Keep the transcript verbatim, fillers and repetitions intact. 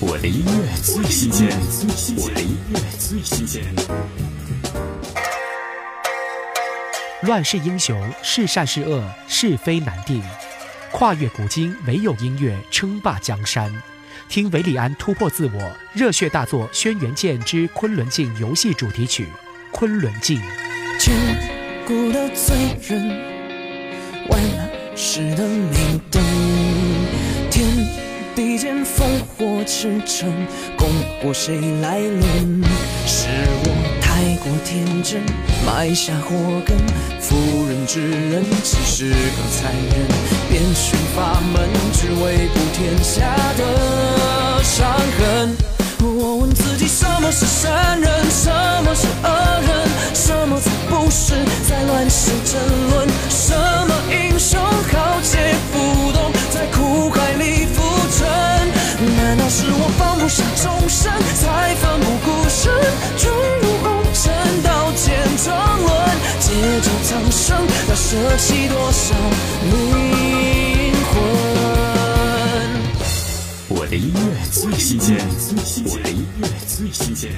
我的音乐最新鲜，我的音乐最新鲜。乱世英雄，是善是恶，是非难定。跨越古今，唯有音乐称霸江山。听韦礼安突破自我，热血大作《轩辕剑之昆仑镜》游戏主题曲《昆仑镜》。千古的罪人，万世的明灯，天。地间烽火驰骋，功过谁来论？是我太过天真，埋下祸根。妇人之仁，岂是个残忍？遍寻法门，只为补天下的伤痕。我问自己，什么是善人？什么是恶人？什么才不是在乱世争论？什么英雄豪杰不懂，在苦海里浮沉？难道是我放不下众生，才奋不顾身闯入红尘，刀剑争论，借着苍生，要舍弃多少灵魂？我的音乐最新鲜，我的音乐最新鲜。